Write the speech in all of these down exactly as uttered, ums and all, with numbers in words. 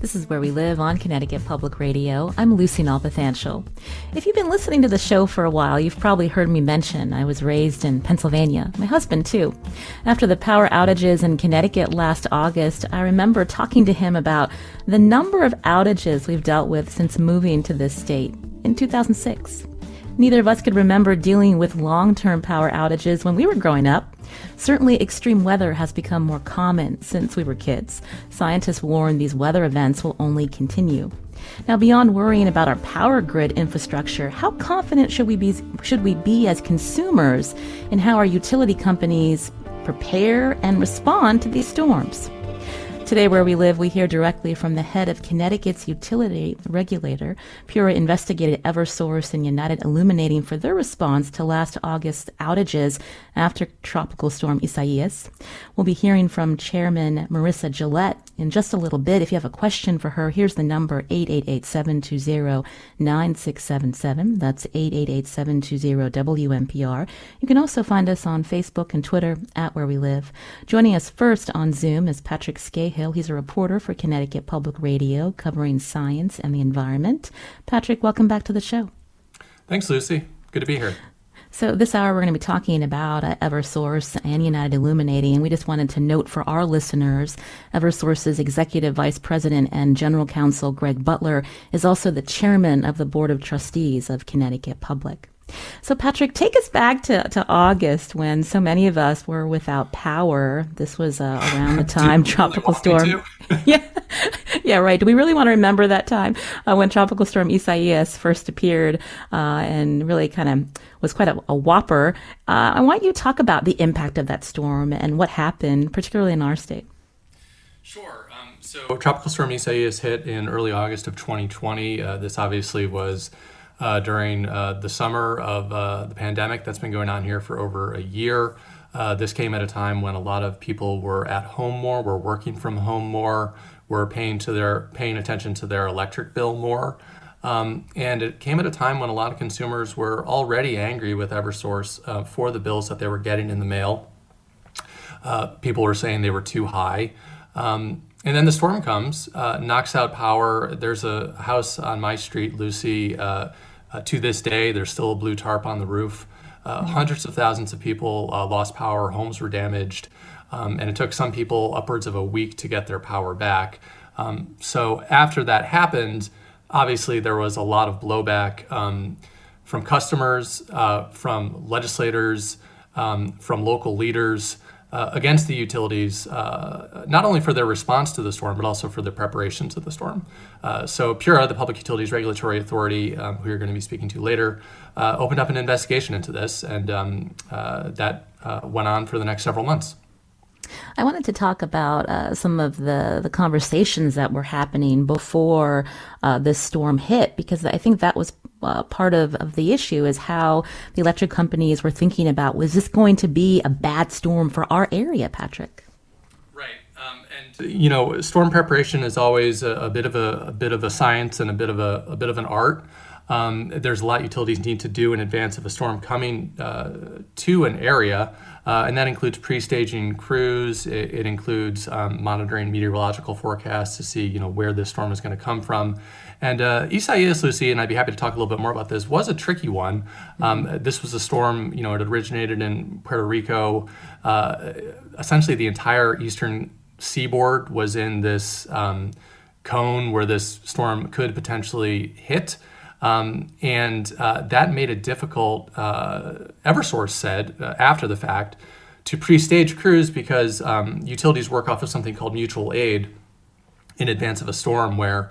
This is Where We Live on Connecticut Public Radio. I'm Lucy Nalpathanchel. If you've been listening to the show for a while, you've probably heard me mention I was raised in Pennsylvania. My husband, too. After the power outages in Connecticut last August, I remember talking to him about the number of outages we've dealt with since moving to this state in two thousand six. Neither of us could remember dealing with long-term power outages when we were growing up. Certainly, extreme weather has become more common since we were kids. Scientists warn these weather events will only continue. Now, beyond worrying about our power grid infrastructure, how confident should we be, should we be as consumers in how our utility companies prepare and respond to these storms? Today, Where We Live, we hear directly from the head of Connecticut's utility regulator. Pura investigated Eversource and United Illuminating for their response to last August's outages after Tropical Storm Isaias. We'll be hearing from Chairman Marissa Gillette in just a little bit. If you have a question for her, here's the number, eight eight eight, seven two zero, nine six seven seven. That's eight eight eight, seven two zero, W M P R. You can also find us on Facebook and Twitter at Where We Live. Joining us first on Zoom is Patrick Scahill. He's a reporter for Connecticut Public Radio covering science and the environment. Patrick, welcome back to the show. Thanks, Lucy. Good to be here. So this hour, we're going to be talking about uh, Eversource and United Illuminating. And we just wanted to note for our listeners, Eversource's Executive Vice President and General Counsel, Greg Butler, is also the chairman of the Board of Trustees of Connecticut Public. So, Patrick, take us back to, to August when so many of us were without power. This was uh, around the time Tropical Storm. yeah, yeah, right. Do we really want to remember that time uh, when Tropical Storm Isaias first appeared uh, and really kind of was quite a, a whopper? Uh, I want you to talk about the impact of that storm and what happened, particularly in our state. Sure. Um, so, Tropical Storm Isaias hit in early August of twenty twenty. Uh, this obviously was Uh, during uh, the summer of uh, the pandemic that's been going on here for over a year. Uh, this came at a time when a lot of people were at home more, were working from home more, were paying to their paying attention to their electric bill more. Um, and it came at a time when a lot of consumers were already angry with Eversource uh, for the bills that they were getting in the mail. Uh, people were saying they were too high. Um, And then the storm comes, uh, knocks out power. There's a house on my street, Lucy, uh, uh, to this day, there's still a blue tarp on the roof. Uh, mm-hmm. Hundreds of thousands of people uh, lost power, homes were damaged, um, and it took some people upwards of a week to get their power back. Um, so after that happened, obviously there was a lot of blowback um, from customers, uh, from legislators, um, from local leaders, Uh, against the utilities, uh, not only for their response to the storm, but also for their preparation to the storm. Uh, so Pura, the Public Utilities Regulatory Authority, um, who you're going to be speaking to later, uh, opened up an investigation into this, and um, uh, that uh, went on for the next several months. I wanted to talk about uh, some of the, the conversations that were happening before uh, this storm hit, because I think that was uh, part of, of the issue is how the electric companies were thinking about, was this going to be a bad storm for our area, Patrick? Right. Um, and, you know, storm preparation is always a, a bit of a, a bit of a science and a bit of a, a bit of an art. Um, there's a lot utilities need to do in advance of a storm coming uh, to an area, uh, and that includes pre-staging crews. It, it includes um, monitoring meteorological forecasts to see, you know, where this storm is going to come from. And uh, Isaias, Lucy, and I'd be happy to talk a little bit more about this, was a tricky one. Um, this was a storm, you know, it originated in Puerto Rico. Uh, essentially, the entire eastern seaboard was in this um, cone where this storm could potentially hit. Um, and uh, that made it difficult, uh, Eversource said, uh, after the fact, to pre-stage crews because um, utilities work off of something called mutual aid in advance of a storm where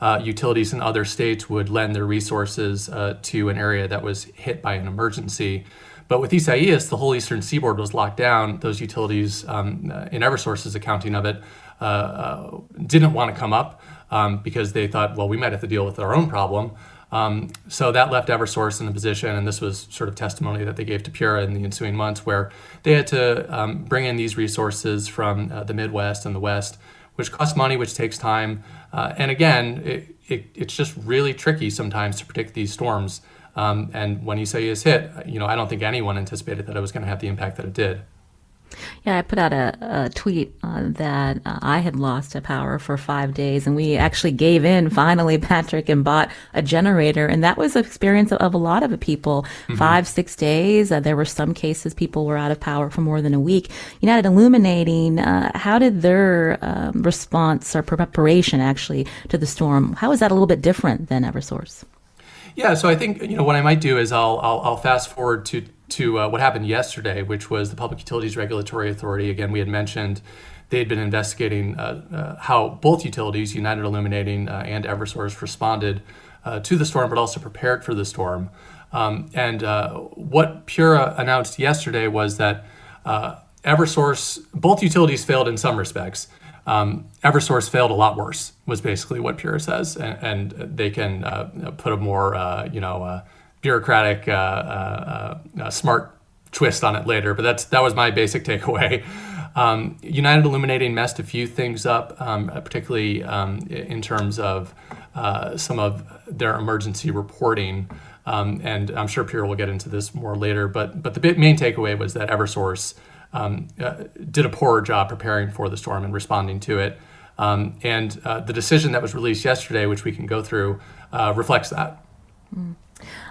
uh, utilities in other states would lend their resources uh, to an area that was hit by an emergency. But with Isaias, the whole eastern seaboard was locked down. Those utilities, um, in Eversource's accounting of it, uh, uh, didn't want to come up um, because they thought, well, we might have to deal with our own problem. Um, so that left Eversource in the position, and this was sort of testimony that they gave to Pura in the ensuing months, where they had to um, bring in these resources from uh, the Midwest and the West, which costs money, which takes time. Uh, and again, it, it, it's just really tricky sometimes to predict these storms. Um, and when Isaias hit, you know, I don't think anyone anticipated that it was going to have the impact that it did. Yeah, I put out a, a tweet uh, that uh, I had lost to power for five days, and we actually gave in finally, Patrick, and bought a generator. And that was the experience of, of a lot of people. Mm-hmm. Five, six days. Uh, there were some cases people were out of power for more than a week. United Illuminating, uh, how did their um, response or preparation actually to the storm, how is that a little bit different than Eversource? Yeah, so I think, you know, what I might do is I'll I'll, I'll fast forward to to uh, what happened yesterday, which was the Public Utilities Regulatory Authority. Again, we had mentioned they had been investigating uh, uh, how both utilities, United Illuminating uh, and Eversource, responded uh, to the storm, but also prepared for the storm. Um, and uh, what Pura announced yesterday was that uh, Eversource, both utilities failed in some respects. Um, Eversource failed a lot worse, was basically what Pura says. And, and they can uh, put a more, uh, you know, uh, bureaucratic, uh, uh, uh, smart twist on it later, but that's that was my basic takeaway. Um, United Illuminating messed a few things up, um, particularly um, in terms of uh, some of their emergency reporting, um, and I'm sure Pura will get into this more later. But but the main takeaway was that Eversource um, uh, did a poorer job preparing for the storm and responding to it, um, and uh, the decision that was released yesterday, which we can go through, uh, reflects that. Mm.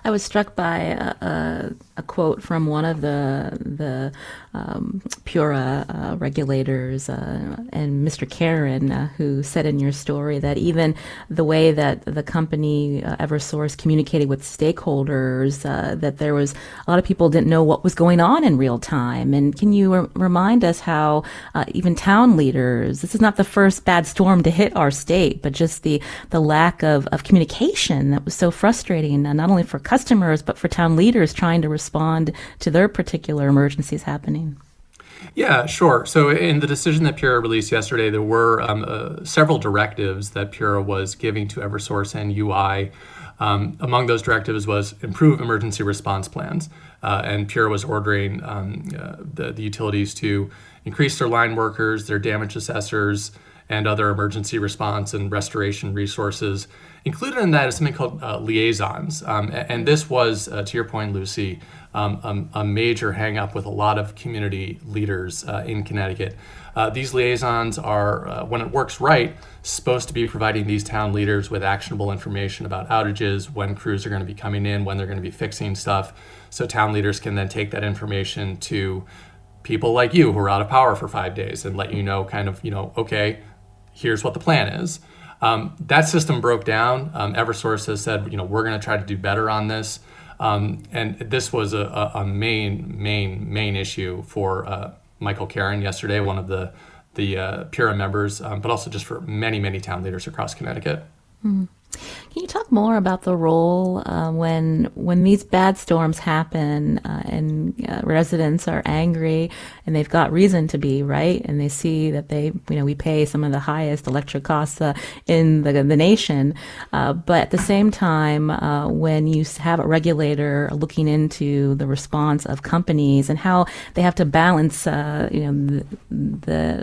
I was struck by a, a, a quote from one of the the um, Pura uh, regulators uh, and Mister Caron, uh, who said in your story that even the way that the company uh, Eversource communicated with stakeholders, uh, that there was a lot of people didn't know what was going on in real time. And can you re- remind us how uh, even town leaders, this is not the first bad storm to hit our state, but just the, the lack of, of communication that was so frustrating, uh, not only for customers, but for town leaders trying to respond to their particular emergencies happening? Yeah, sure. So in the decision that Pura released yesterday, there were um, uh, several directives that Pura was giving to Eversource and U I. Um, among those directives was improve emergency response plans. Uh, and Pura was ordering um, uh, the, the utilities to increase their line workers, their damage assessors, and other emergency response and restoration resources. Included in that is something called uh, liaisons. Um, and this was, uh, to your point, Lucy, um, um, a major hang up with a lot of community leaders uh, in Connecticut. Uh, these liaisons are, uh, when it works right, supposed to be providing these town leaders with actionable information about outages, when crews are going to be coming in, when they're going to be fixing stuff. So town leaders can then take that information to people like you who are out of power for five days and let you know kind of, you know, okay, here's what the plan is. Um, that system broke down. Um, Eversource has said, you know, we're going to try to do better on this. Um, and this was a, a main, main, main issue for uh, Michael Caron yesterday, one of the, the uh, Pura members, um, but also just for many, many town leaders across Connecticut. Mm-hmm. Can you talk more about the role uh, when when these bad storms happen uh, and uh, residents are angry and they've got reason to be, right? And they see that they, you know, we pay some of the highest electric costs uh, in the, the nation. Uh, but at the same time, uh, when you have a regulator looking into the response of companies and how they have to balance, uh, you know, the,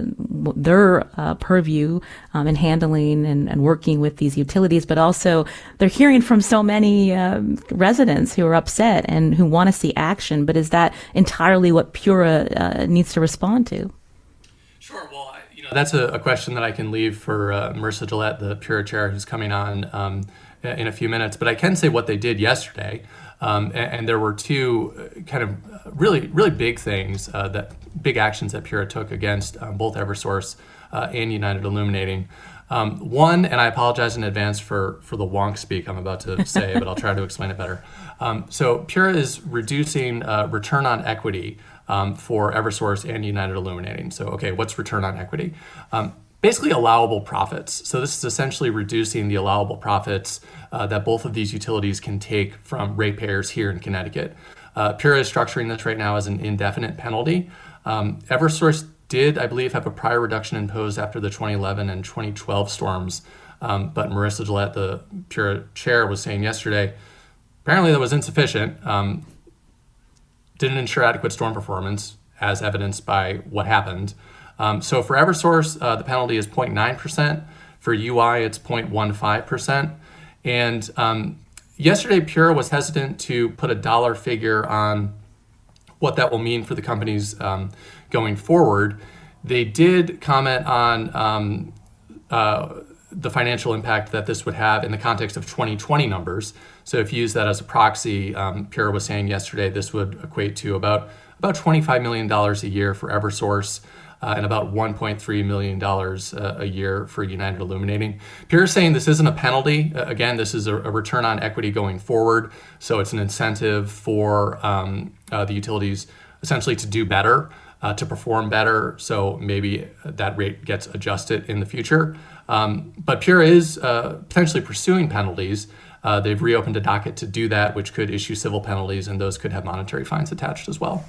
the their uh, purview um, in handling and, and working with these utilities, but also they're hearing from so many um, residents who are upset and who want to see action. But is that entirely what Pura uh, needs to respond to? Sure. Well, I, you know, that's a, a question that I can leave for uh, Marissa Gillette, the Pura chair, who's coming on um, in a few minutes. But I can say what they did yesterday. Um, and, and there were two kind of really, really big things, uh, that big actions that Pura took against um, both Eversource uh, and United Illuminating. Um, one, and I apologize in advance for, for the wonk speak I'm about to say, but I'll try to explain it better. Um, so Pura is reducing uh, return on equity um, for Eversource and United Illuminating. So, okay, what's return on equity? Um, basically allowable profits. So this is essentially reducing the allowable profits uh, that both of these utilities can take from ratepayers here in Connecticut. Uh, Pura is structuring this right now as an indefinite penalty. Um, Eversource did, I believe, have a prior reduction imposed after the twenty eleven and twenty twelve storms. Um, but Marissa Gillette, the Pura chair, was saying yesterday, apparently that was insufficient, um, didn't ensure adequate storm performance, as evidenced by what happened. Um, so for Eversource, uh, the penalty is zero point nine percent. For U I, it's zero point one five percent. And um, yesterday, Pura was hesitant to put a dollar figure on what that will mean for the companies um, going forward. They did comment on um, uh, the financial impact that this would have in the context of twenty twenty numbers. So if you use that as a proxy, um, Pura was saying yesterday this would equate to about, about twenty-five million dollars a year for Eversource. Uh, and about one point three million dollars uh, a year for United Illuminating. Pura is saying this isn't a penalty. Uh, again, this is a, a return on equity going forward. So it's an incentive for um, uh, the utilities essentially to do better, uh, to perform better. So maybe that rate gets adjusted in the future. Um, but Pura is uh, potentially pursuing penalties. Uh, they've reopened a docket to do that, which could issue civil penalties, and those could have monetary fines attached as well.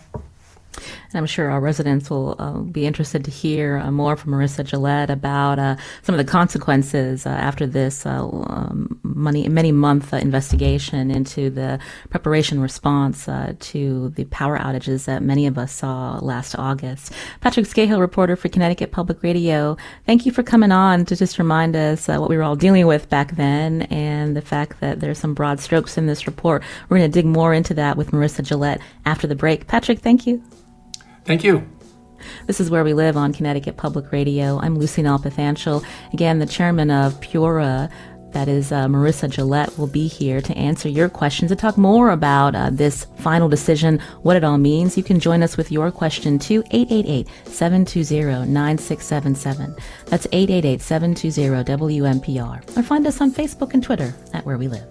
And I'm sure our residents will uh, be interested to hear uh, more from Marissa Gillette about uh, some of the consequences uh, after this uh, um, many, many month uh, investigation into the preparation response uh, to the power outages that many of us saw last August. Patrick Scahill, reporter for Connecticut Public Radio, thank you for coming on to just remind us uh, what we were all dealing with back then and the fact that there's some broad strokes in this report. We're going to dig more into that with Marissa Gillette after the break. Patrick, thank you. Thank you. This is Where We Live on Connecticut Public Radio. I'm Lucy Nalpathanchel. Again, the chairman of Pura, that is uh, Marissa Gillette, will be here to answer your questions and talk more about uh, this final decision, what it all means. You can join us with your question too, eight eight eight, seven two zero, nine six seven seven. That's eight eight eight, seven two zero, W M P R. Or find us on Facebook and Twitter at Where We Live.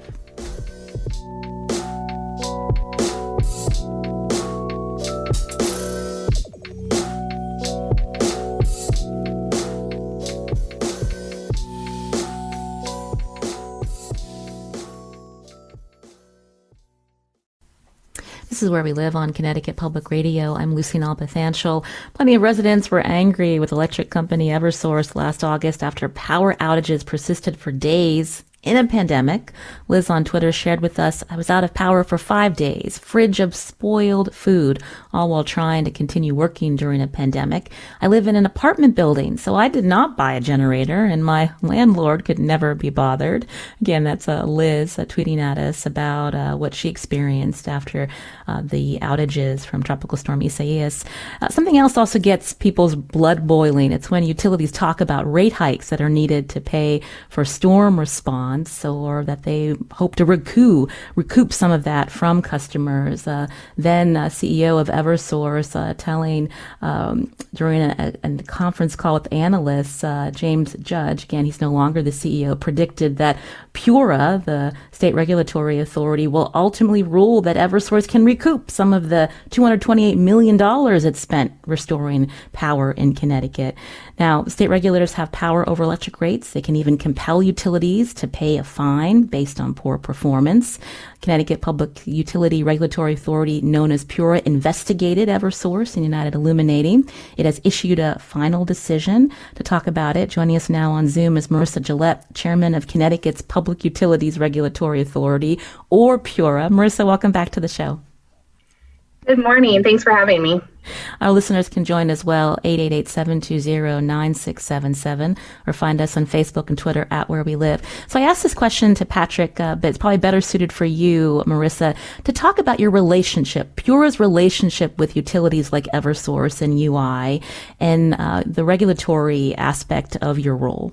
This is Where We Live on Connecticut Public Radio. I'm Lucy Nalpathanchel. Plenty of residents were angry with electric company Eversource last August after power outages persisted for days in a pandemic. Liz on Twitter shared with us, I was out of power for five days, fridge of spoiled food, all while trying to continue working during a pandemic. I live in an apartment building, so I did not buy a generator, and my landlord could never be bothered. Again, that's uh, Liz uh, tweeting at us about uh, what she experienced after uh, the outages from Tropical Storm Isaias. Uh, something else also gets people's blood boiling. It's when utilities talk about rate hikes that are needed to pay for storm response, or that they hope to recoup, recoup some of that from customers. Uh, then uh, C E O of Eversource uh, telling um, during a, a conference call with analysts, uh, James Judge, again, he's no longer the C E O, predicted that Pura, the state regulatory authority, will ultimately rule that Eversource can recoup some of the two hundred twenty-eight million dollars it spent restoring power in Connecticut. Now, state regulators have power over electric rates. They can even compel utilities to pay a fine based on poor performance. Connecticut Public Utility Regulatory Authority, known as Pura, investigated Eversource and United Illuminating. It has issued a final decision. To talk about it, joining us now on Zoom is Marissa Gillette, chairman of Connecticut's Public Utilities Regulatory Authority, or Pura. Marissa, welcome back to the show. Good morning. Thanks for having me. Our listeners can join as well, eight eight eight, seven two zero, nine six seven seven, or find us on Facebook and Twitter at Where We Live. So I asked this question to Patrick, uh, but it's probably better suited for you, Marissa, to talk about your relationship, Pura's relationship with utilities like Eversource and U I, and uh, the regulatory aspect of your role.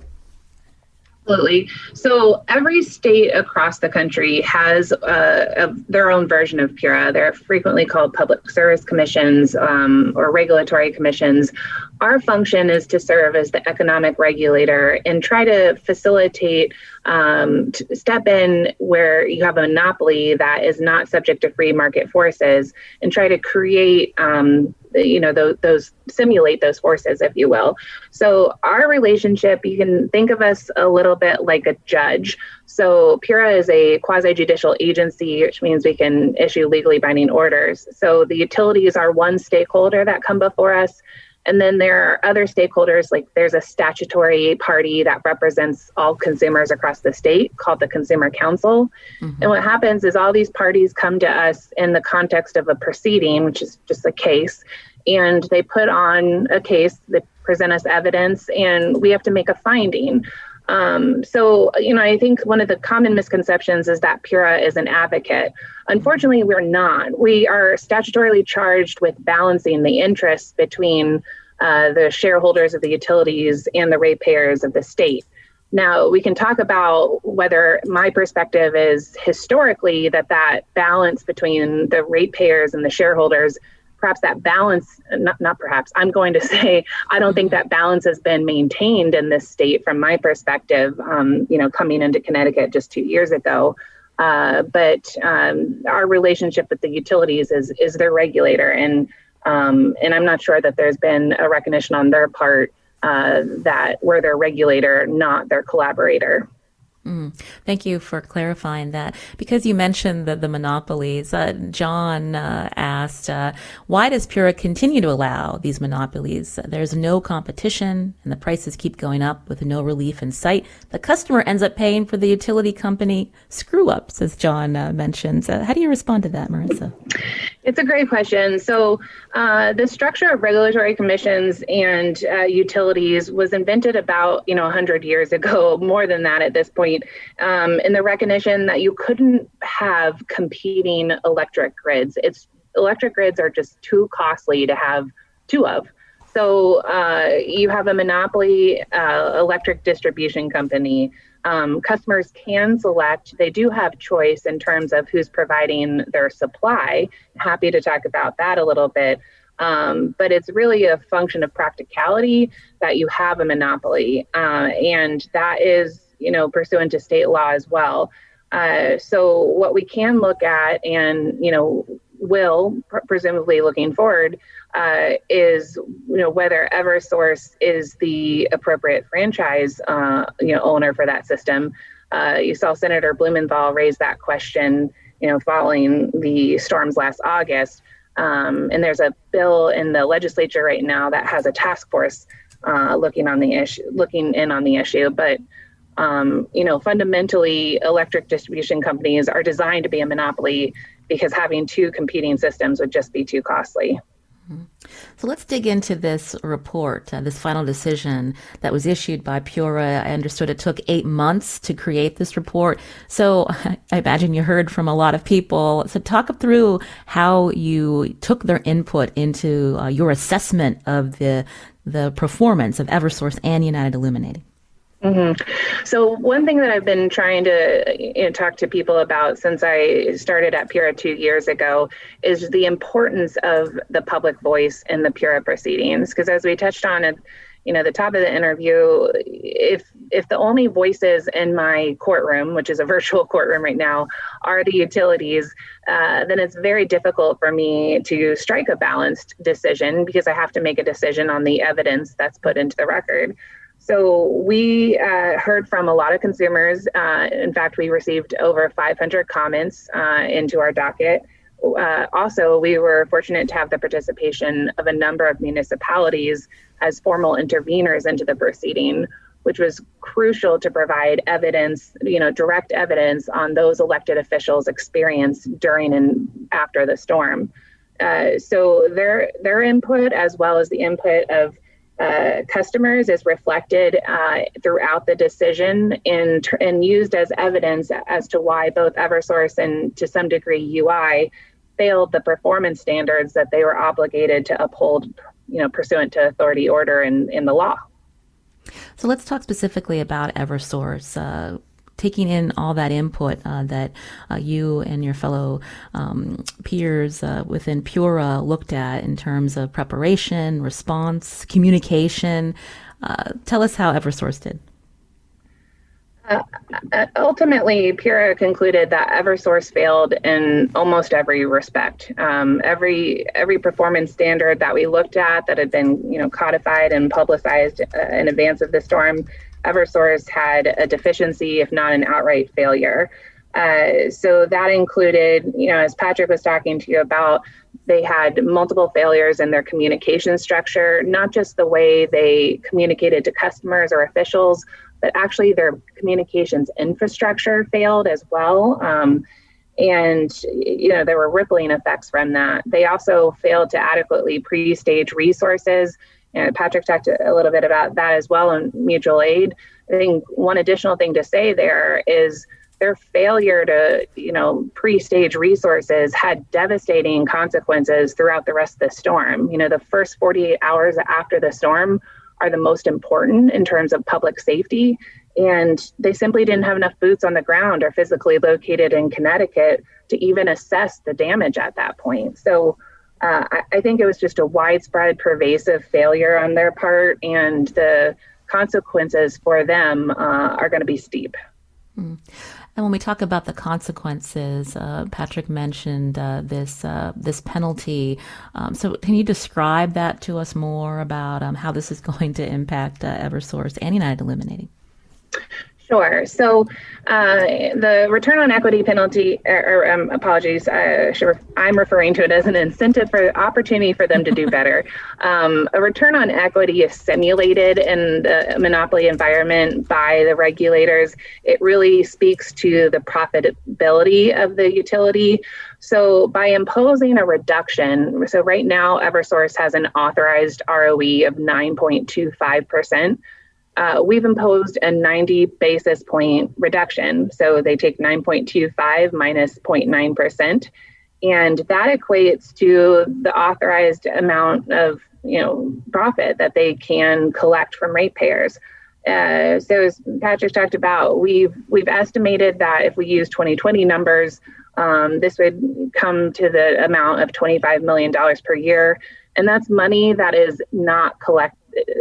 Absolutely. So every state across the country has uh, a, their own version of Pura. They're frequently called public service commissions um, or regulatory commissions. Our function is to serve as the economic regulator and try to facilitate, um, to step in where you have a monopoly that is not subject to free market forces, and try to create um, you know, those, those simulate those forces, if you will. So our relationship, you can think of us a little bit like a judge. So Pura is a quasi-judicial agency, which means we can issue legally binding orders. So the utilities are one stakeholder that come before us. And then there are other stakeholders, like there's a statutory party that represents all consumers across the state called the Consumer Council. Mm-hmm. And what happens is all these parties come to us in the context of a proceeding, which is just a case, and they put on a case, they present us evidence, and we have to make a finding. Um, so, you know, I think one of the common misconceptions is that Pura is an advocate. Unfortunately, we're not. We are statutorily charged with balancing the interests between uh, the shareholders of the utilities and the ratepayers of the state. Now, we can talk about whether my perspective is historically that that balance between the ratepayers and the shareholders, perhaps that balance, not, not perhaps, I'm going to say, I don't think that balance has been maintained in this state from my perspective, um, you know, coming into Connecticut just two years ago. Uh, but um, our relationship with the utilities is, is their regulator. And, um, and I'm not sure that there's been a recognition on their part uh, that we're their regulator, not their collaborator. Mm. Thank you for clarifying that. Because you mentioned the, the monopolies, uh, John uh, asked, uh, why does Pura continue to allow these monopolies? There's no competition and the prices keep going up with no relief in sight. The customer ends up paying for the utility company screw-ups, as John uh, mentioned. Uh, how do you respond to that, Marissa? It's a great question. So uh, the structure of regulatory commissions and uh, utilities was invented about, you know, one hundred years ago, more than that at this point. Um, in the recognition that you couldn't have competing electric grids. It's electric grids are just too costly to have two of. So uh, you have a monopoly uh, electric distribution company. Um, customers can select, they do have choice in terms of who's providing their supply. Happy to talk about that a little bit. Um, but it's really a function of practicality that you have a monopoly. Uh, and that is, you know, pursuant to state law as well. Uh, so what we can look at and, you know, will pr- presumably looking forward uh, is, you know, whether Eversource is the appropriate franchise, uh, you know, owner for that system. Uh, you saw Senator Blumenthal raise that question, you know, following the storms last August. Um, and there's a bill in the legislature right now that has a task force uh, looking on the issue, looking in on the issue, but Um, you know, fundamentally, electric distribution companies are designed to be a monopoly because having two competing systems would just be too costly. So let's dig into this report, uh, this final decision that was issued by Pura. I understood it took eight months to create this report. So I imagine you heard from a lot of people. So talk through how you took their input into uh, your assessment of the the performance of Eversource and United Illuminating. Mm-hmm. So one thing that I've been trying to you know, talk to people about since I started at Pura two years ago is the importance of the public voice in the Pura proceedings. Because as we touched on at you know, the top of the interview, if if the only voices in my courtroom, which is a virtual courtroom right now, are the utilities, uh, then it's very difficult for me to strike a balanced decision because I have to make a decision on the evidence that's put into the record. So we uh, heard from a lot of consumers. Uh, in fact, we received over five hundred comments uh, into our docket. Uh, also, we were fortunate to have the participation of a number of municipalities as formal interveners into the proceeding, which was crucial to provide evidence, you know, direct evidence on those elected officials' experience during and after the storm. Uh, so their their input, as well as the input of Uh, customers is reflected uh, throughout the decision and, and used as evidence as to why both Eversource and to some degree U I failed the performance standards that they were obligated to uphold, you know, pursuant to authority order and in the law. So let's talk specifically about Eversource. Uh, taking in all that input uh, that uh, you and your fellow um, peers uh, within Pura looked at in terms of preparation, response, communication. Uh, tell us how Eversource did. Uh, ultimately, Pura concluded that Eversource failed in almost every respect. Um, every every performance standard that we looked at that had been, you know, codified and publicized uh, in advance of the storm, Eversource had a deficiency, if not an outright failure. Uh, so that included, you know, as Patrick was talking to you about, they had multiple failures in their communication structure, not just the way they communicated to customers or officials, but actually their communications infrastructure failed as well. Um, and, you know, there were rippling effects from that. They also failed to adequately pre-stage resources. And Patrick talked a little bit about that as well in mutual aid. I think one additional thing to say there is their failure to, you know, pre-stage resources had devastating consequences throughout the rest of the storm. You know, the first forty-eight hours after the storm are the most important in terms of public safety. And they simply didn't have enough boots on the ground or physically located in Connecticut to even assess the damage at that point. So uh, I, I think it was just a widespread, pervasive failure on their part, and the consequences for them uh, are going to be steep. Mm. And when we talk about the consequences, uh, Patrick mentioned uh, this uh, this penalty. Um, so can you describe that to us more about um, how this is going to impact uh, Eversource and United Illuminating? Sure. So uh, the return on equity penalty, or, or um, apologies, I should ref- I'm referring to it as an incentive for opportunity for them to do better. Um, a return on equity is simulated in the monopoly environment by the regulators. It really speaks to the profitability of the utility. So by imposing a reduction, so right now Eversource has an authorized R O E of nine point two five percent. Uh, we've imposed a ninety basis point reduction. So they take nine point two five minus zero point nine percent. And that equates to the authorized amount of, you know, profit that they can collect from ratepayers. Uh, so as Patrick talked about, we've, we've estimated that if we use twenty twenty numbers, um, this would come to the amount of twenty-five million dollars per year. And that's money that is not collect,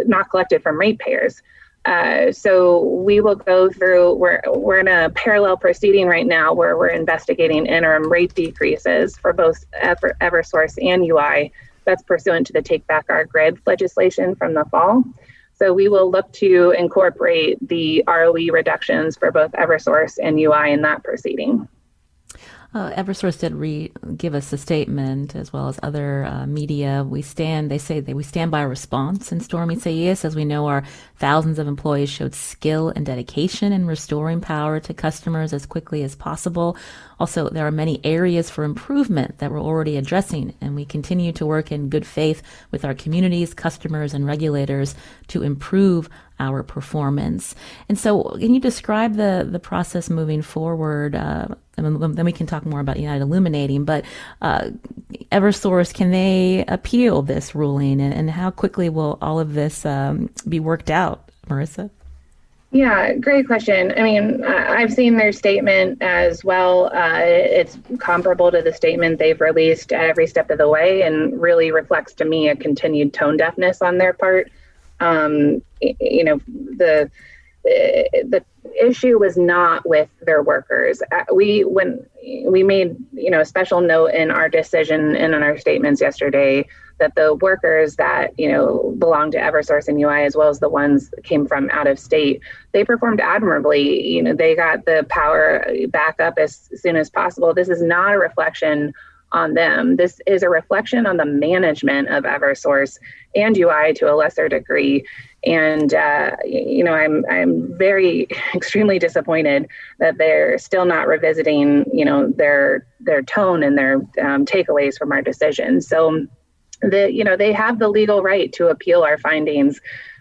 not collected from ratepayers. Uh, so we will go through, we're, we're in a parallel proceeding right now where we're investigating interim rate decreases for both Ever, Eversource and U I. That's pursuant to the Take Back Our Grid legislation from the fall. So we will look to incorporate the R O E reductions for both Eversource and U I in that proceeding. Uh, Eversource did re- give us a statement, as well as other uh, media. We stand, they say, that we stand by our response in Storm Isaias. As we know, our thousands of employees showed skill and dedication in restoring power to customers as quickly as possible. Also, there are many areas for improvement that we're already addressing, and we continue to work in good faith with our communities, customers, and regulators to improve our performance. And so, can you describe the, the process moving forward? Uh, and then we can talk more about United Illuminating, but uh, Eversource, can they appeal this ruling? And, and how quickly will all of this um, be worked out, Marissa? Yeah, great question. I mean, I've seen their statement as well. Uh, it's comparable to the statement they've released at every step of the way, and really reflects to me a continued tone deafness on their part. Um, you know, the the issue was not with their workers. We when we made, you know, a special note in our decision and in our statements yesterday that the workers that, you know, belong to Eversource and U I, as well as the ones that came from out of state, they performed admirably. You know, they got the power back up as soon as possible. This is not a reflection on them. This is a reflection on the management of Eversource and U I to a lesser degree. And, uh, you know, I'm I'm very extremely disappointed that they're still not revisiting, you know, their their tone and their um, takeaways from our decision. So, the, you know, they have the legal right to appeal our findings.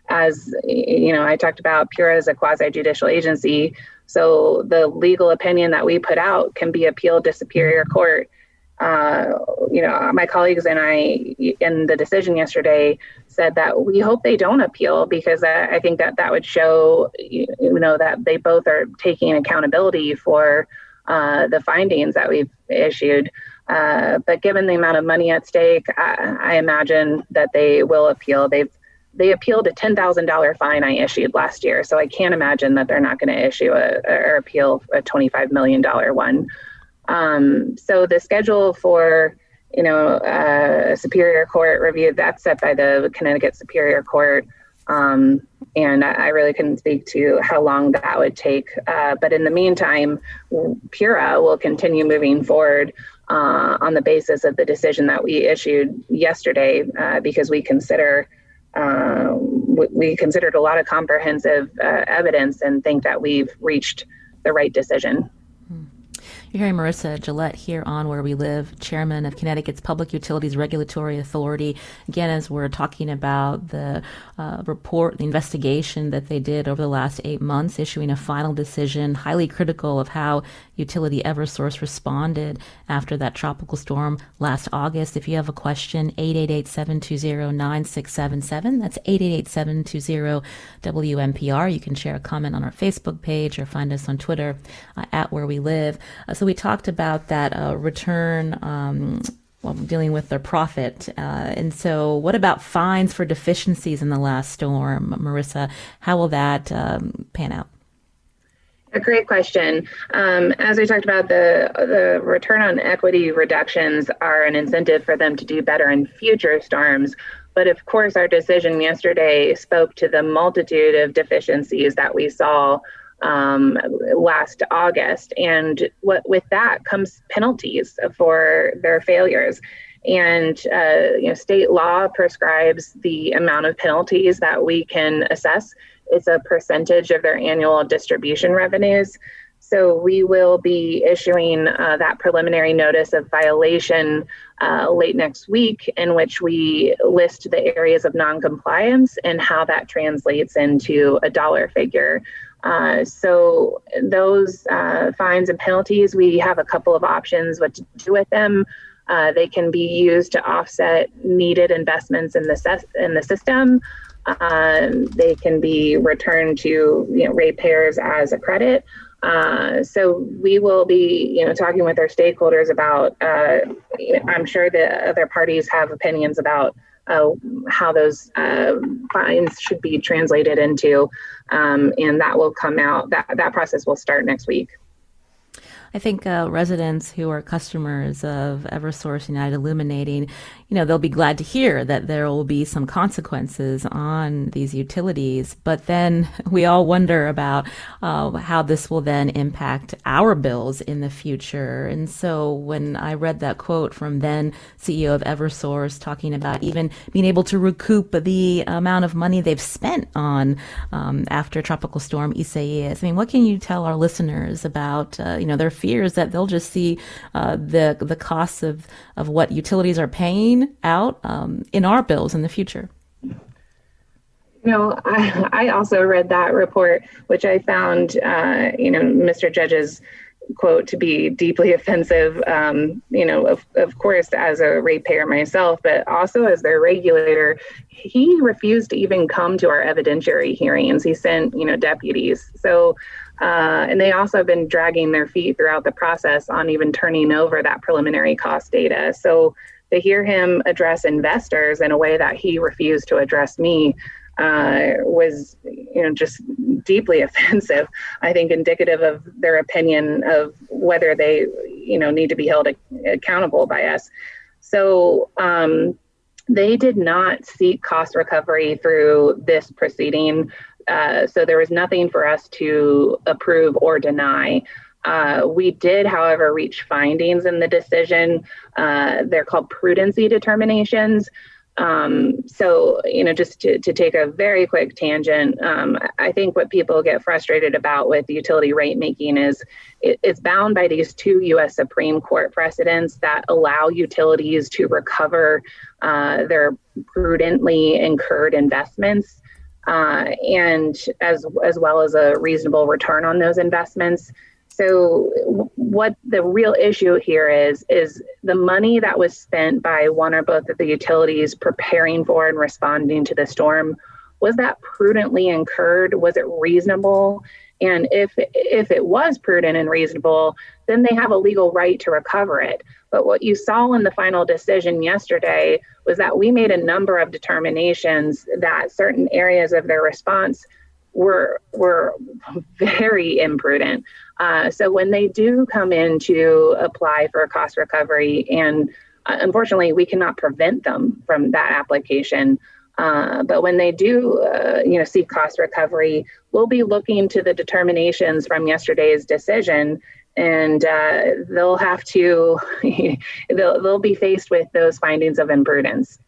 As, you know, I talked about Pura as a quasi-judicial agency. So the legal opinion that we put out can be appealed to Superior Court. Uh, you know, my colleagues and I in the decision yesterday said that we hope they don't appeal, because I, I think that that would show, you know, that they both are taking accountability for uh, the findings that we've issued. Uh, but given the amount of money at stake, I, I imagine that they will appeal. They've They appealed a ten thousand dollars fine I issued last year, so I can't imagine that they're not going to issue a, or appeal a twenty-five million dollars one. Um, so the schedule for, you know, uh, Superior Court review, that's set by the Connecticut Superior Court. Um, and I really couldn't speak to how long that would take. Uh, but in the meantime, Pura will continue moving forward uh, on the basis of the decision that we issued yesterday, uh, because we consider uh, we considered a lot of comprehensive uh, evidence and think that we've reached the right decision. You're hearing Marissa Gillette here on Where We Live, chairman of Connecticut's Public Utilities Regulatory Authority. Again, as we're talking about the uh, report, the investigation that they did over the last eight months, issuing a final decision, highly critical of how utility Eversource responded after that tropical storm last August. If you have a question, eight eight eight, seven two zero, nine six seven seven. That's eight eight eight, seven two zero, W M P R. You can share a comment on our Facebook page or find us on Twitter uh, at Where We Live. Uh, So we talked about that uh, return um, well, dealing with their profit. Uh, and so what about fines for deficiencies in the last storm, Marissa? How will that um, pan out? A great question. Um, as we talked about, the, the return on equity reductions are an incentive for them to do better in future storms. But of course, our decision yesterday spoke to the multitude of deficiencies that we saw Um, last August. And what with that comes penalties for their failures. And uh, you know, state law prescribes the amount of penalties that we can assess. It's a percentage of their annual distribution revenues. So we will be issuing uh, that preliminary notice of violation uh, late next week, in which we list the areas of noncompliance and how that translates into a dollar figure. Uh, so those uh, fines and penalties, we have a couple of options what to do with them. Uh, they can be used to offset needed investments in the ses- in the system. Uh, they can be returned to you know, ratepayers as a credit. Uh, so we will be, you know, talking with our stakeholders about. Uh, you know, I'm sure the other parties have opinions about Uh, how those uh, fines should be translated into, um, and that will come out, that, that process will start next week. I think uh, residents who are customers of Eversource, United Illuminating, you know, they'll be glad to hear that there will be some consequences on these utilities. But then we all wonder about uh, how this will then impact our bills in the future. And so when I read that quote from then C E O of Eversource talking about even being able to recoup the amount of money they've spent on um, after Tropical Storm Isaias, I mean, what can you tell our listeners about, uh, you know, their fears that they'll just see uh, the the costs of, of what utilities are paying out um, in our bills in the future? You know, I, I also read that report, which I found, uh, you know, Mister Judge's quote to be deeply offensive, um, you know, of, of course, as a ratepayer myself, but also as their regulator. He refused to even come to our evidentiary hearings. He sent, you know, deputies. So, uh, and they also have been dragging their feet throughout the process on even turning over that preliminary cost data. So, to hear him address investors in a way that he refused to address me uh, was, you know, just deeply offensive. I think indicative of their opinion of whether they, you know, need to be held a- accountable by us. So um, they did not seek cost recovery through this proceeding. Uh, so there was nothing for us to approve or deny. Uh, we did, however, reach findings in the decision. Uh, they're called prudency determinations. Um, so, you know, just to, to take a very quick tangent, um, I think what people get frustrated about with utility rate making is it, it's bound by these two U S Supreme Court precedents that allow utilities to recover uh, their prudently incurred investments, uh, and as as well as a reasonable return on those investments. So what the real issue here is, is the money that was spent by one or both of the utilities preparing for and responding to the storm, was that prudently incurred? Was it reasonable? And if if it was prudent and reasonable, then they have a legal right to recover it. But what you saw in the final decision yesterday was that we made a number of determinations that certain areas of their response were were very imprudent. Uh, so when they do come in to apply for cost recovery, and uh, unfortunately we cannot prevent them from that application, Uh, but when they do, uh, you know, seek cost recovery, we'll be looking to the determinations from yesterday's decision, and uh, they'll have to, they'll, they'll be faced with those findings of imprudence.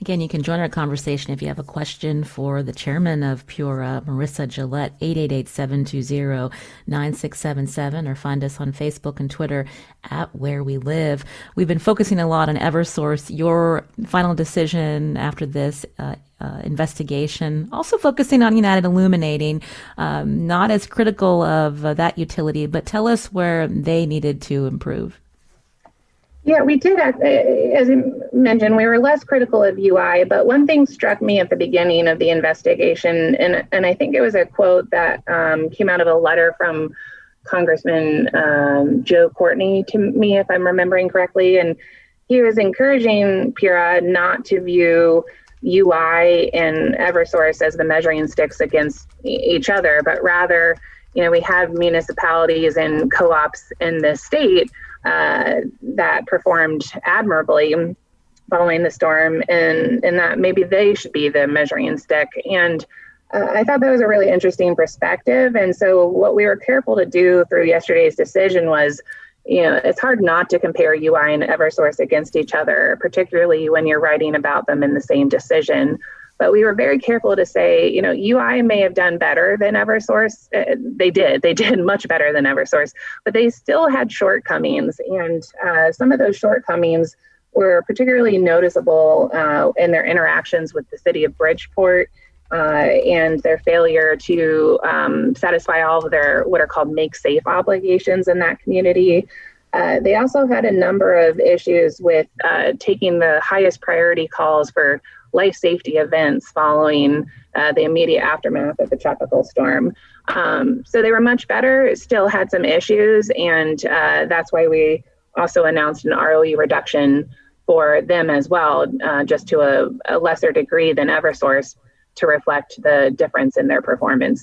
Again, you can join our conversation if you have a question for the chairman of Pura, Marissa Gillette, eight eight eight, seven two zero, nine six seven seven, or find us on Facebook and Twitter at Where We Live. We've been focusing a lot on Eversource, your final decision after this uh, uh, investigation, also focusing on United Illuminating, um, not as critical of uh, that utility, but tell us where they needed to improve. Yeah, we did. As you mentioned, we were less critical of U I, but one thing struck me at the beginning of the investigation, and and I think it was a quote that um, came out of a letter from Congressman um, Joe Courtney to me, if I'm remembering correctly, and he was encouraging Pura not to view U I and Eversource as the measuring sticks against each other, but rather, you know, we have municipalities and co-ops in the state Uh, that performed admirably following the storm, and, and that maybe they should be the measuring stick. And uh, I thought that was a really interesting perspective. And so what we were careful to do through yesterday's decision was, you know, it's hard not to compare U I and Eversource against each other, particularly when you're writing about them in the same decision. But we were very careful to say, you know, U I may have done better than Eversource. They did. They did much better than Eversource, but they still had shortcomings. And uh, some of those shortcomings were particularly noticeable uh, in their interactions with the city of Bridgeport uh, and their failure to um, satisfy all of their what are called make safe obligations in that community. Uh, they also had a number of issues with uh, taking the highest priority calls for life safety events following uh, the immediate aftermath of the tropical storm. Um, so they were much better, still had some issues, and uh, that's why we also announced an R O E reduction for them as well, uh, just to a, a lesser degree than Eversource, to reflect the difference in their performance.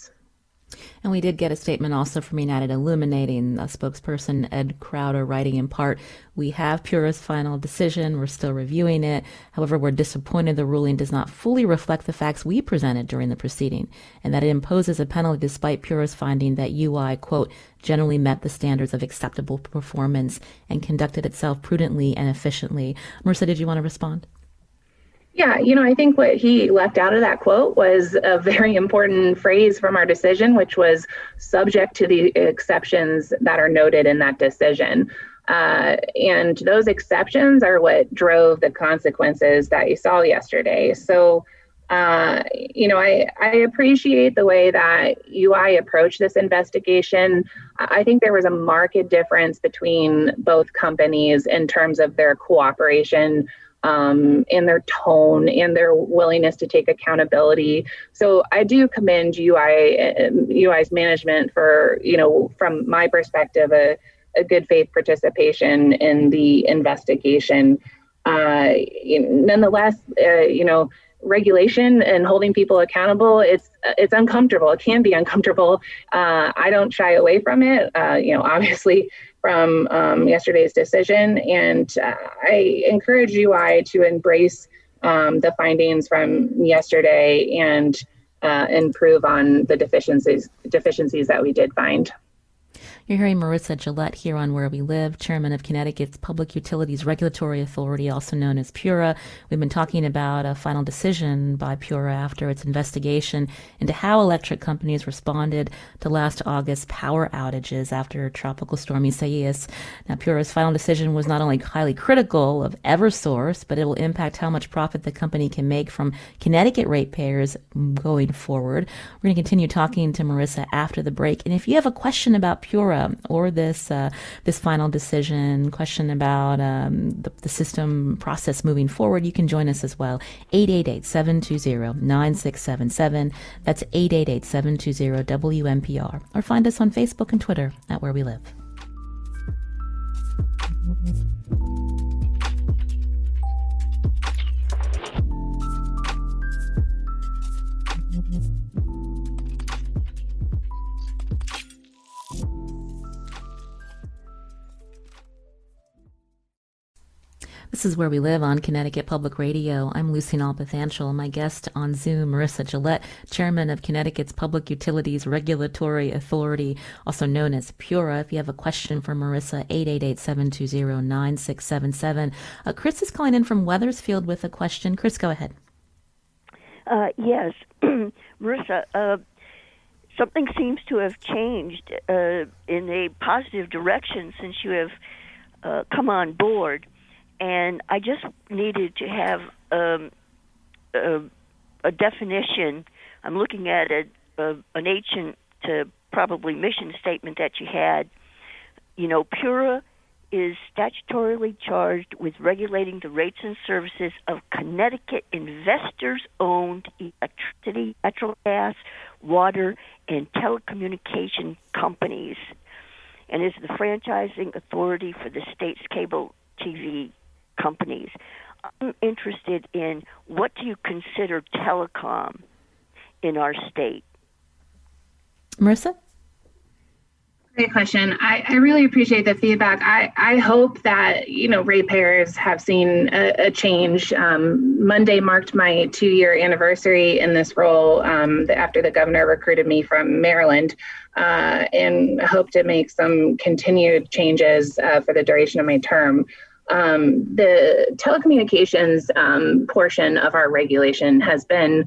And we did get a statement also from United Illuminating, a spokesperson, Ed Crowder, writing in part, "We have Pura's final decision. We're still reviewing it. However, we're disappointed the ruling does not fully reflect the facts we presented during the proceeding, and that it imposes a penalty despite Pura's finding that U I, quote, generally met the standards of acceptable performance and conducted itself prudently and efficiently." Marissa, did you want to respond? Yeah, you know, I think what he left out of that quote was a very important phrase from our decision, which was subject to the exceptions that are noted in that decision. Uh, and those exceptions are what drove the consequences that you saw yesterday. So, uh, you know, I, I appreciate the way that U I approached this investigation. I think there was a marked difference between both companies in terms of their cooperation, Um, and their tone and their willingness to take accountability. So I do commend U I, U I's management for, you know, from my perspective, a, a good faith participation in the investigation. Uh, nonetheless, uh, you know, regulation and holding people accountable, it's it's uncomfortable. It can be uncomfortable. Uh, I don't shy away from it, uh, you know, obviously, from um, yesterday's decision. And uh, I encourage U I to embrace um, the findings from yesterday and uh, improve on the deficiencies, deficiencies that we did find. You're hearing Marissa Gillette here on Where We Live, chairman of Connecticut's Public Utilities Regulatory Authority, also known as Pura. We've been talking about a final decision by Pura after its investigation into how electric companies responded to last August power outages after Tropical Storm Isaias. Now, Pura's final decision was not only highly critical of Eversource, but it will impact how much profit the company can make from Connecticut ratepayers going forward. We're going to continue talking to Marissa after the break. And if you have a question about Pura, or this uh, this final decision, question about um, the, the system process moving forward, you can join us as well. eight eight eight, seven two zero, nine six seven seven. That's eight eight eight, seven two zero, W M P R. Or find us on Facebook and Twitter at Where We Live. This is Where We Live on Connecticut Public Radio. I'm Lucy Nalpathanchel. My guest on Zoom, Marissa Gillette, chairman of Connecticut's Public Utilities Regulatory Authority, also known as Pura. If you have a question for Marissa, eight eight eight, seven two zero, nine six seven seven. Uh, Chris is calling in from Wethersfield with a question. Chris, go ahead. Uh, yes. Marissa, uh, something seems to have changed uh, in a positive direction since you have uh, come on board. And I just needed to have um, a, a definition. I'm looking at a, a, an ancient, uh, probably mission statement that you had. You know, Pura is statutorily charged with regulating the rates and services of Connecticut investors-owned electricity, natural gas, water, and telecommunication companies, and is the franchising authority for the state's cable T V companies. I'm interested in, what do you consider telecom in our state? Marissa? Great question. I, I really appreciate the feedback. I, I hope that, you know, ratepayers have seen a, a change. Um, Monday marked my two-year anniversary in this role um, after the governor recruited me from Maryland, uh, and hope to make some continued changes uh, for the duration of my term. Um, the telecommunications um, portion of our regulation has been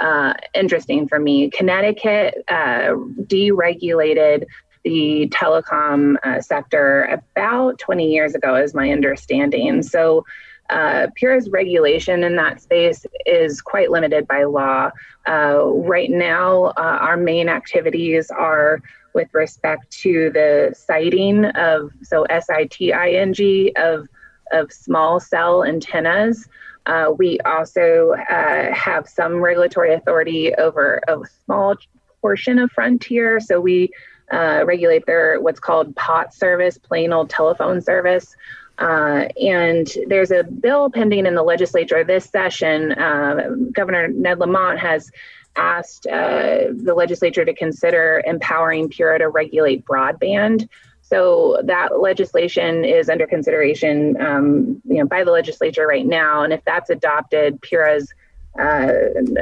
uh, interesting for me. Connecticut uh, deregulated the telecom uh, sector about twenty years ago, is my understanding. So uh, Pura's regulation in that space is quite limited by law. Uh, right now, uh, our main activities are with respect to the siting of, so S I T I N G, of of small cell antennas. Uh, we also uh, have some regulatory authority over a small portion of Frontier. So we uh, regulate their what's called P O T service, plain old telephone service. Uh, and there's a bill pending in the legislature this session. Uh, Governor Ned Lamont has asked uh, the legislature to consider empowering Pura to regulate broadband. So that legislation is under consideration um, you know, by the legislature right now. And if that's adopted, Pura's uh,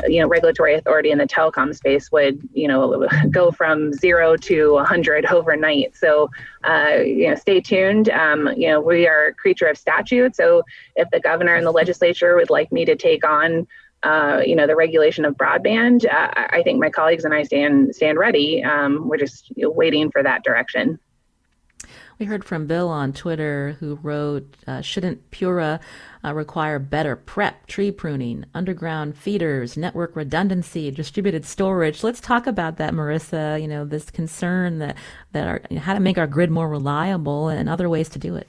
you know, regulatory authority in the telecom space would, you know, go from zero to one hundred overnight. So, uh, you know, stay tuned. Um, you know, we are a creature of statute. So if the governor and the legislature would like me to take on Uh, you know, the regulation of broadband, uh, I think my colleagues and I stand stand ready. Um, we're just you know, waiting for that direction. We heard from Bill on Twitter, who wrote, uh, shouldn't Pura uh, require better prep, tree pruning, underground feeders, network redundancy, distributed storage? Let's talk about that, Marissa, you know, this concern that, that our, you know, how to make our grid more reliable and other ways to do it.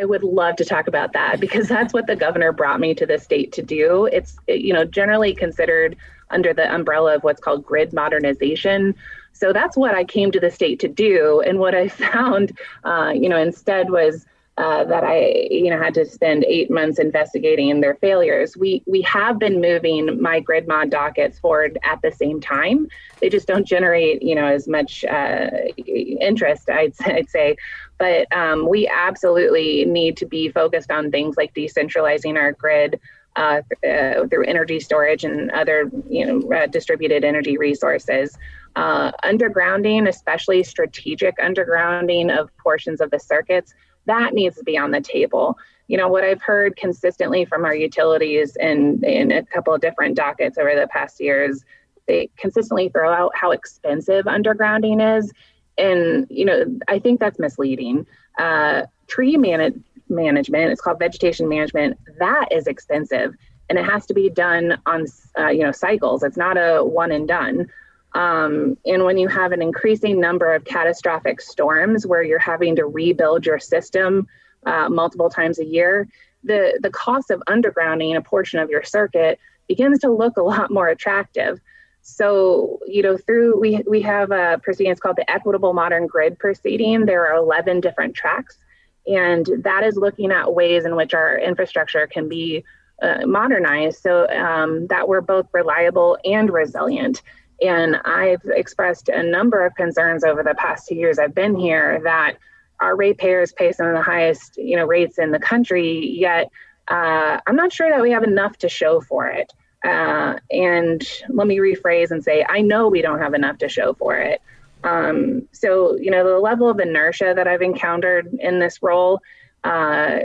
I would love to talk about that, because that's what the governor brought me to the state to do. It's, you know, generally considered under the umbrella of what's called grid modernization. So that's what I came to the state to do. And what I found, uh, you know, instead was uh, that I, you know, had to spend eight months investigating their failures. We we have been moving my grid mod dockets forward at the same time. They just don't generate, you know, as much uh, interest, I'd, I'd say. But um, we absolutely need to be focused on things like decentralizing our grid uh, th- uh, through energy storage and other, you know, uh, distributed energy resources. Uh, undergrounding, especially strategic undergrounding of portions of the circuits, that needs to be on the table. You know, what I've heard consistently from our utilities in, in a couple of different dockets over the past years, they consistently throw out how expensive undergrounding is. And, you know, I think that's misleading. Uh, tree man- management, it's called vegetation management, that is expensive. And it has to be done on, uh, you know, cycles. It's not a one and done. Um, and when you have an increasing number of catastrophic storms where you're having to rebuild your system uh, multiple times a year, the, the cost of undergrounding a portion of your circuit begins to look a lot more attractive. So, you know, through we we have a proceeding, it's called the Equitable Modern Grid proceeding. There are eleven different tracks. And that is looking at ways in which our infrastructure can be uh, modernized so um, that we're both reliable and resilient. And I've expressed a number of concerns over the past two years I've been here that our ratepayers pay some of the highest, you know, rates in the country, yet uh, I'm not sure that we have enough to show for it. Uh, and let me rephrase and say, I know we don't have enough to show for it. Um, so, you know, the level of inertia that I've encountered in this role uh,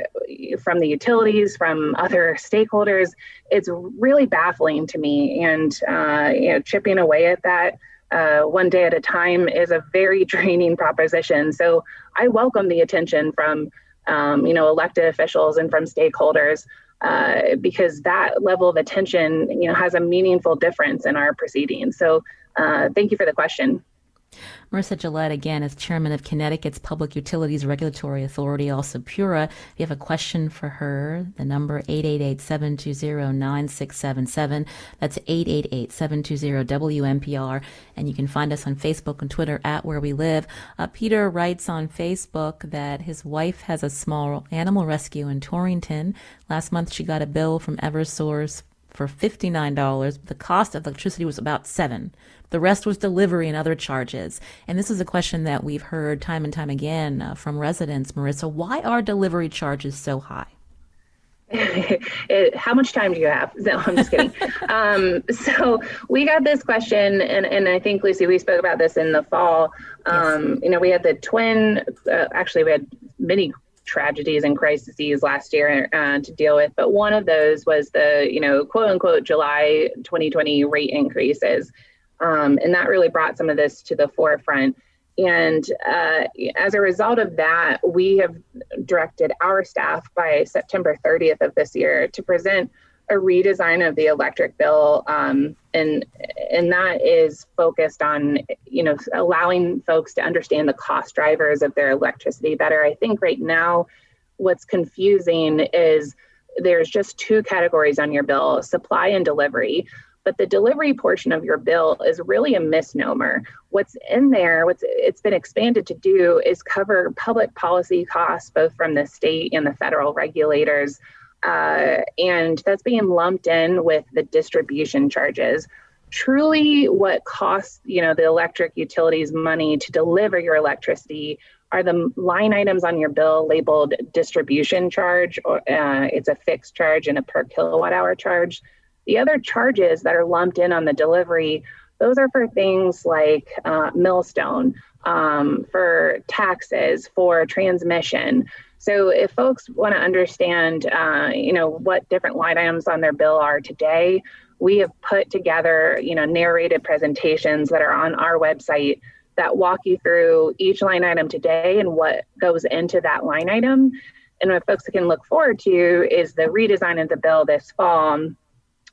from the utilities, from other stakeholders, it's really baffling to me. And, uh, you know, chipping away at that uh, one day at a time is a very draining proposition. So I welcome the attention from, um, you know, elected officials and from stakeholders, uh, because that level of attention, you know, has a meaningful difference in our proceedings. So uh, thank you for the question. Marissa Gillette, again, is chairman of Connecticut's Public Utilities Regulatory Authority, also Pura. If you have a question for her, the number eight eight eight, seven two zero, nine six seven seven. That's eight eight eight, seven two zero, W M P R. And you can find us on Facebook and Twitter at Where We Live. Uh, Peter writes on Facebook that his wife has a small animal rescue in Torrington. Last month, she got a bill from Eversource for fifty-nine dollars. The cost of electricity was about seven. The rest was delivery and other charges. And this is a question that we've heard time and time again uh, from residents. Marissa, why are delivery charges so high? it, how much time do you have? No, I'm just kidding. um, so we got this question, and, and I think, Lucy, we spoke about this in the fall. Um, yes. You know, we had the twin, uh, actually we had many tragedies and crises last year uh, to deal with. But one of those was the, you know, quote unquote, July twenty twenty rate increases. Um, and that really brought some of this to the forefront. And uh, as a result of that, we have directed our staff by September thirtieth of this year to present a redesign of the electric bill. Um, and and that is focused on, you know, allowing folks to understand the cost drivers of their electricity better. I think right now what's confusing is there's just two categories on your bill, supply and delivery. But the delivery portion of your bill is really a misnomer. What's in there, what's it's been expanded to do is cover public policy costs, both from the state and the federal regulators. Uh, and that's being lumped in with the distribution charges. Truly what costs, you know, the electric utilities money to deliver your electricity are the line items on your bill labeled distribution charge, or uh, it's a fixed charge and a per kilowatt hour charge. The other charges that are lumped in on the delivery, those are for things like uh, Millstone, um, for taxes, for transmission. So if folks want to understand, uh, you know, what different line items on their bill are today, we have put together, you know, narrated presentations that are on our website that walk you through each line item today and what goes into that line item. And what folks can look forward to is the redesign of the bill this fall.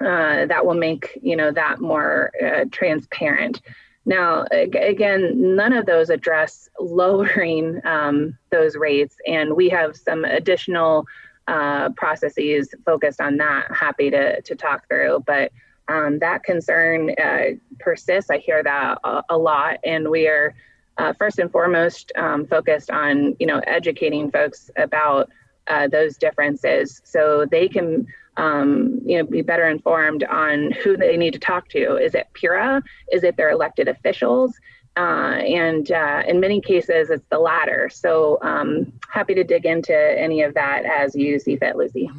Uh, that will make, you know, that more uh, transparent. Now, ag- again, none of those address lowering um, those rates, and we have some additional uh, processes focused on that. Happy to to talk through, but um, that concern uh, persists. I hear that a, a lot, and we are uh, first and foremost um, focused on, you know, educating folks about uh, those differences so they can Um, you know, be better informed on who they need to talk to. Is it Pura? Is it their elected officials? Uh, and uh, in many cases, it's the latter. So um, happy to dig into any of that as you see fit, Lucy.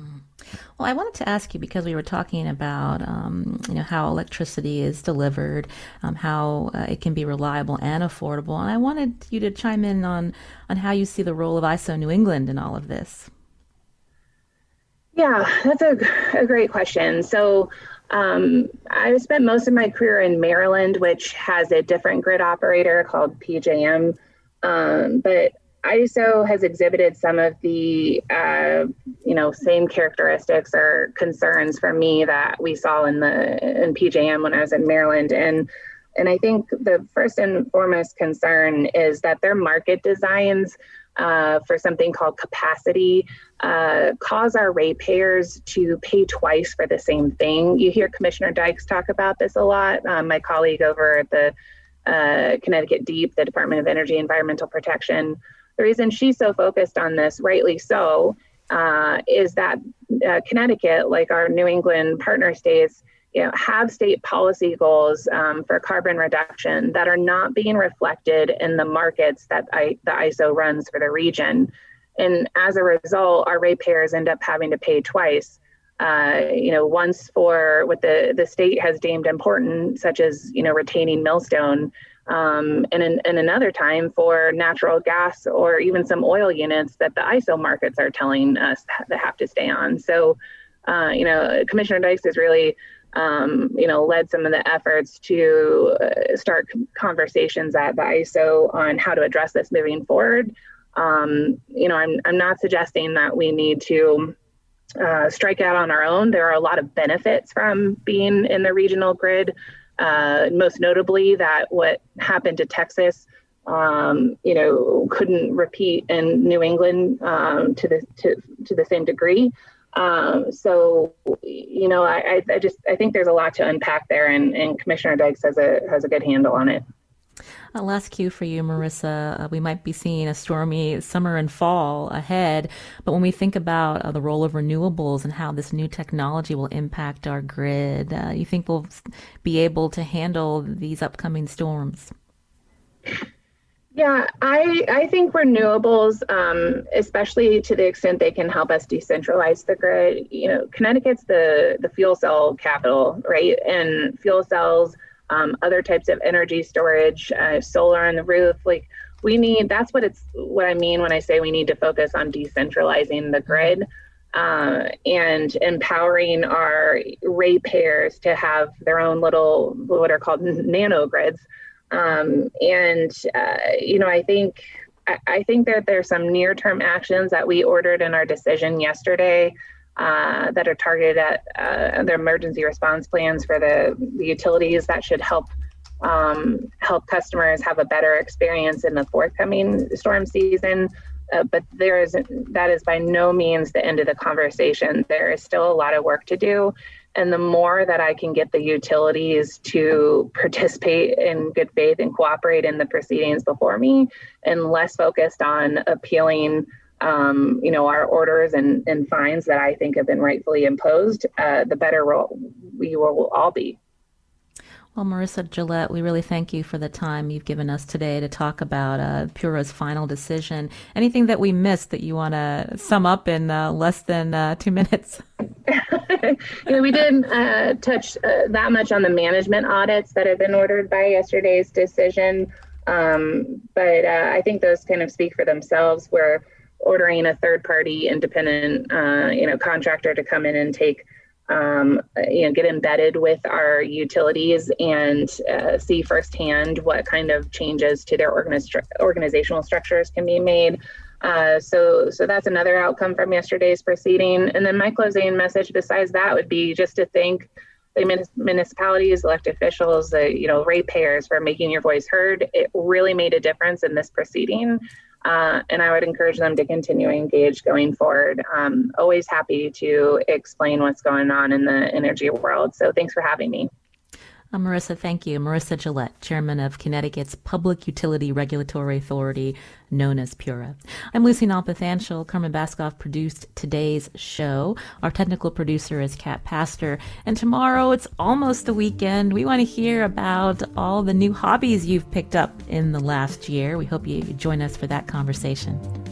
Well, I wanted to ask you, because we were talking about, um, you know, how electricity is delivered, um, how uh, it can be reliable and affordable. And I wanted you to chime in on, on how you see the role of I S O New England in all of this. Yeah, that's a, a great question. So um, I spent most of my career in Maryland, which has a different grid operator called P J M. Um, but I S O has exhibited some of the, uh, you know, same characteristics or concerns for me that we saw in the in P J M when I was in Maryland. And and I think the first and foremost concern is that their market designs Uh, for something called capacity, uh, cause our ratepayers to pay twice for the same thing. You hear Commissioner Dykes talk about this a lot. Um, my colleague over at the uh, Connecticut DEEP, the Department of Energy Environmental Protection, The reason she's so focused on this, rightly so, uh, is that uh, Connecticut, like our New England partner states, you know, have state policy goals um, for carbon reduction that are not being reflected in the markets that I, the I S O runs for the region. And as a result, our ratepayers end up having to pay twice. Uh, you know, once for what the, the state has deemed important, such as, you know, retaining Millstone, um, and, in, and another time for natural gas or even some oil units that the I S O markets are telling us that have to stay on. So, uh, you know, Commissioner Dykes has really, um, you know, led some of the efforts to uh, start conversations at the I S O on how to address this moving forward. Um, you know, I'm, I'm not suggesting that we need to Uh, strike out on our own. There are a lot of benefits from being in the regional grid, uh, most notably that what happened to Texas, um, you know, couldn't repeat in New England um, to the to, to the same degree. Um, so, you know, I, I just I think there's a lot to unpack there, and, and Commissioner Dykes has a has a good handle on it. Uh, last cue for you, Marissa. Uh, we might be seeing a stormy summer and fall ahead, but when we think about uh, the role of renewables and how this new technology will impact our grid, uh, you think we'll be able to handle these upcoming storms? Yeah, I, I think renewables, um, especially to the extent they can help us decentralize the grid. You know, Connecticut's the, the fuel cell capital, right? And fuel cells, Um, other types of energy storage, uh, solar on the roof. Like we need, that's what it's, what I mean when I say we need to focus on decentralizing the grid uh, and empowering our ratepayers to have their own little, what are called nano grids. Um, and, uh, you know, I think, I, I think that there's some near-term actions that we ordered in our decision yesterday Uh, that are targeted at uh, their emergency response plans for the, the utilities that should help um, help customers have a better experience in the forthcoming storm season. Uh, but there is that is by no means the end of the conversation. There is still a lot of work to do. And the more that I can get the utilities to participate in good faith and cooperate in the proceedings before me, and less focused on appealing Um, you know, our orders and, and fines that I think have been rightfully imposed, uh, the better we will all be. Well, Marissa Gillette, we really thank you for the time you've given us today to talk about uh, Pura's final decision. Anything that we missed that you want to sum up in uh, less than uh, two minutes? You know, we didn't uh, touch uh, that much on the management audits that have been ordered by yesterday's decision, um, but uh, I think those kind of speak for themselves, where ordering a third-party independent, uh, you know, contractor to come in and take, um, you know, get embedded with our utilities and uh, see firsthand what kind of changes to their organi- organizational structures can be made. Uh, so, so that's another outcome from yesterday's proceeding. And then my closing message, besides that, would be just to thank the mun- municipalities, elected officials, the you know, ratepayers for making your voice heard. It really made a difference in this proceeding. Uh, and I would encourage them to continue to engage going forward. Um, always happy to explain what's going on in the energy world. So thanks for having me. Uh, Marissa, thank you. Marissa Gillette, Chairman of Connecticut's Public Utility Regulatory Authority, known as Pura. I'm Lucy Nalpathanchel. Carmen Baskoff produced today's show. Our technical producer is Kat Pastor. And tomorrow, it's almost the weekend. We want to hear about all the new hobbies you've picked up in the last year. We hope you join us for that conversation.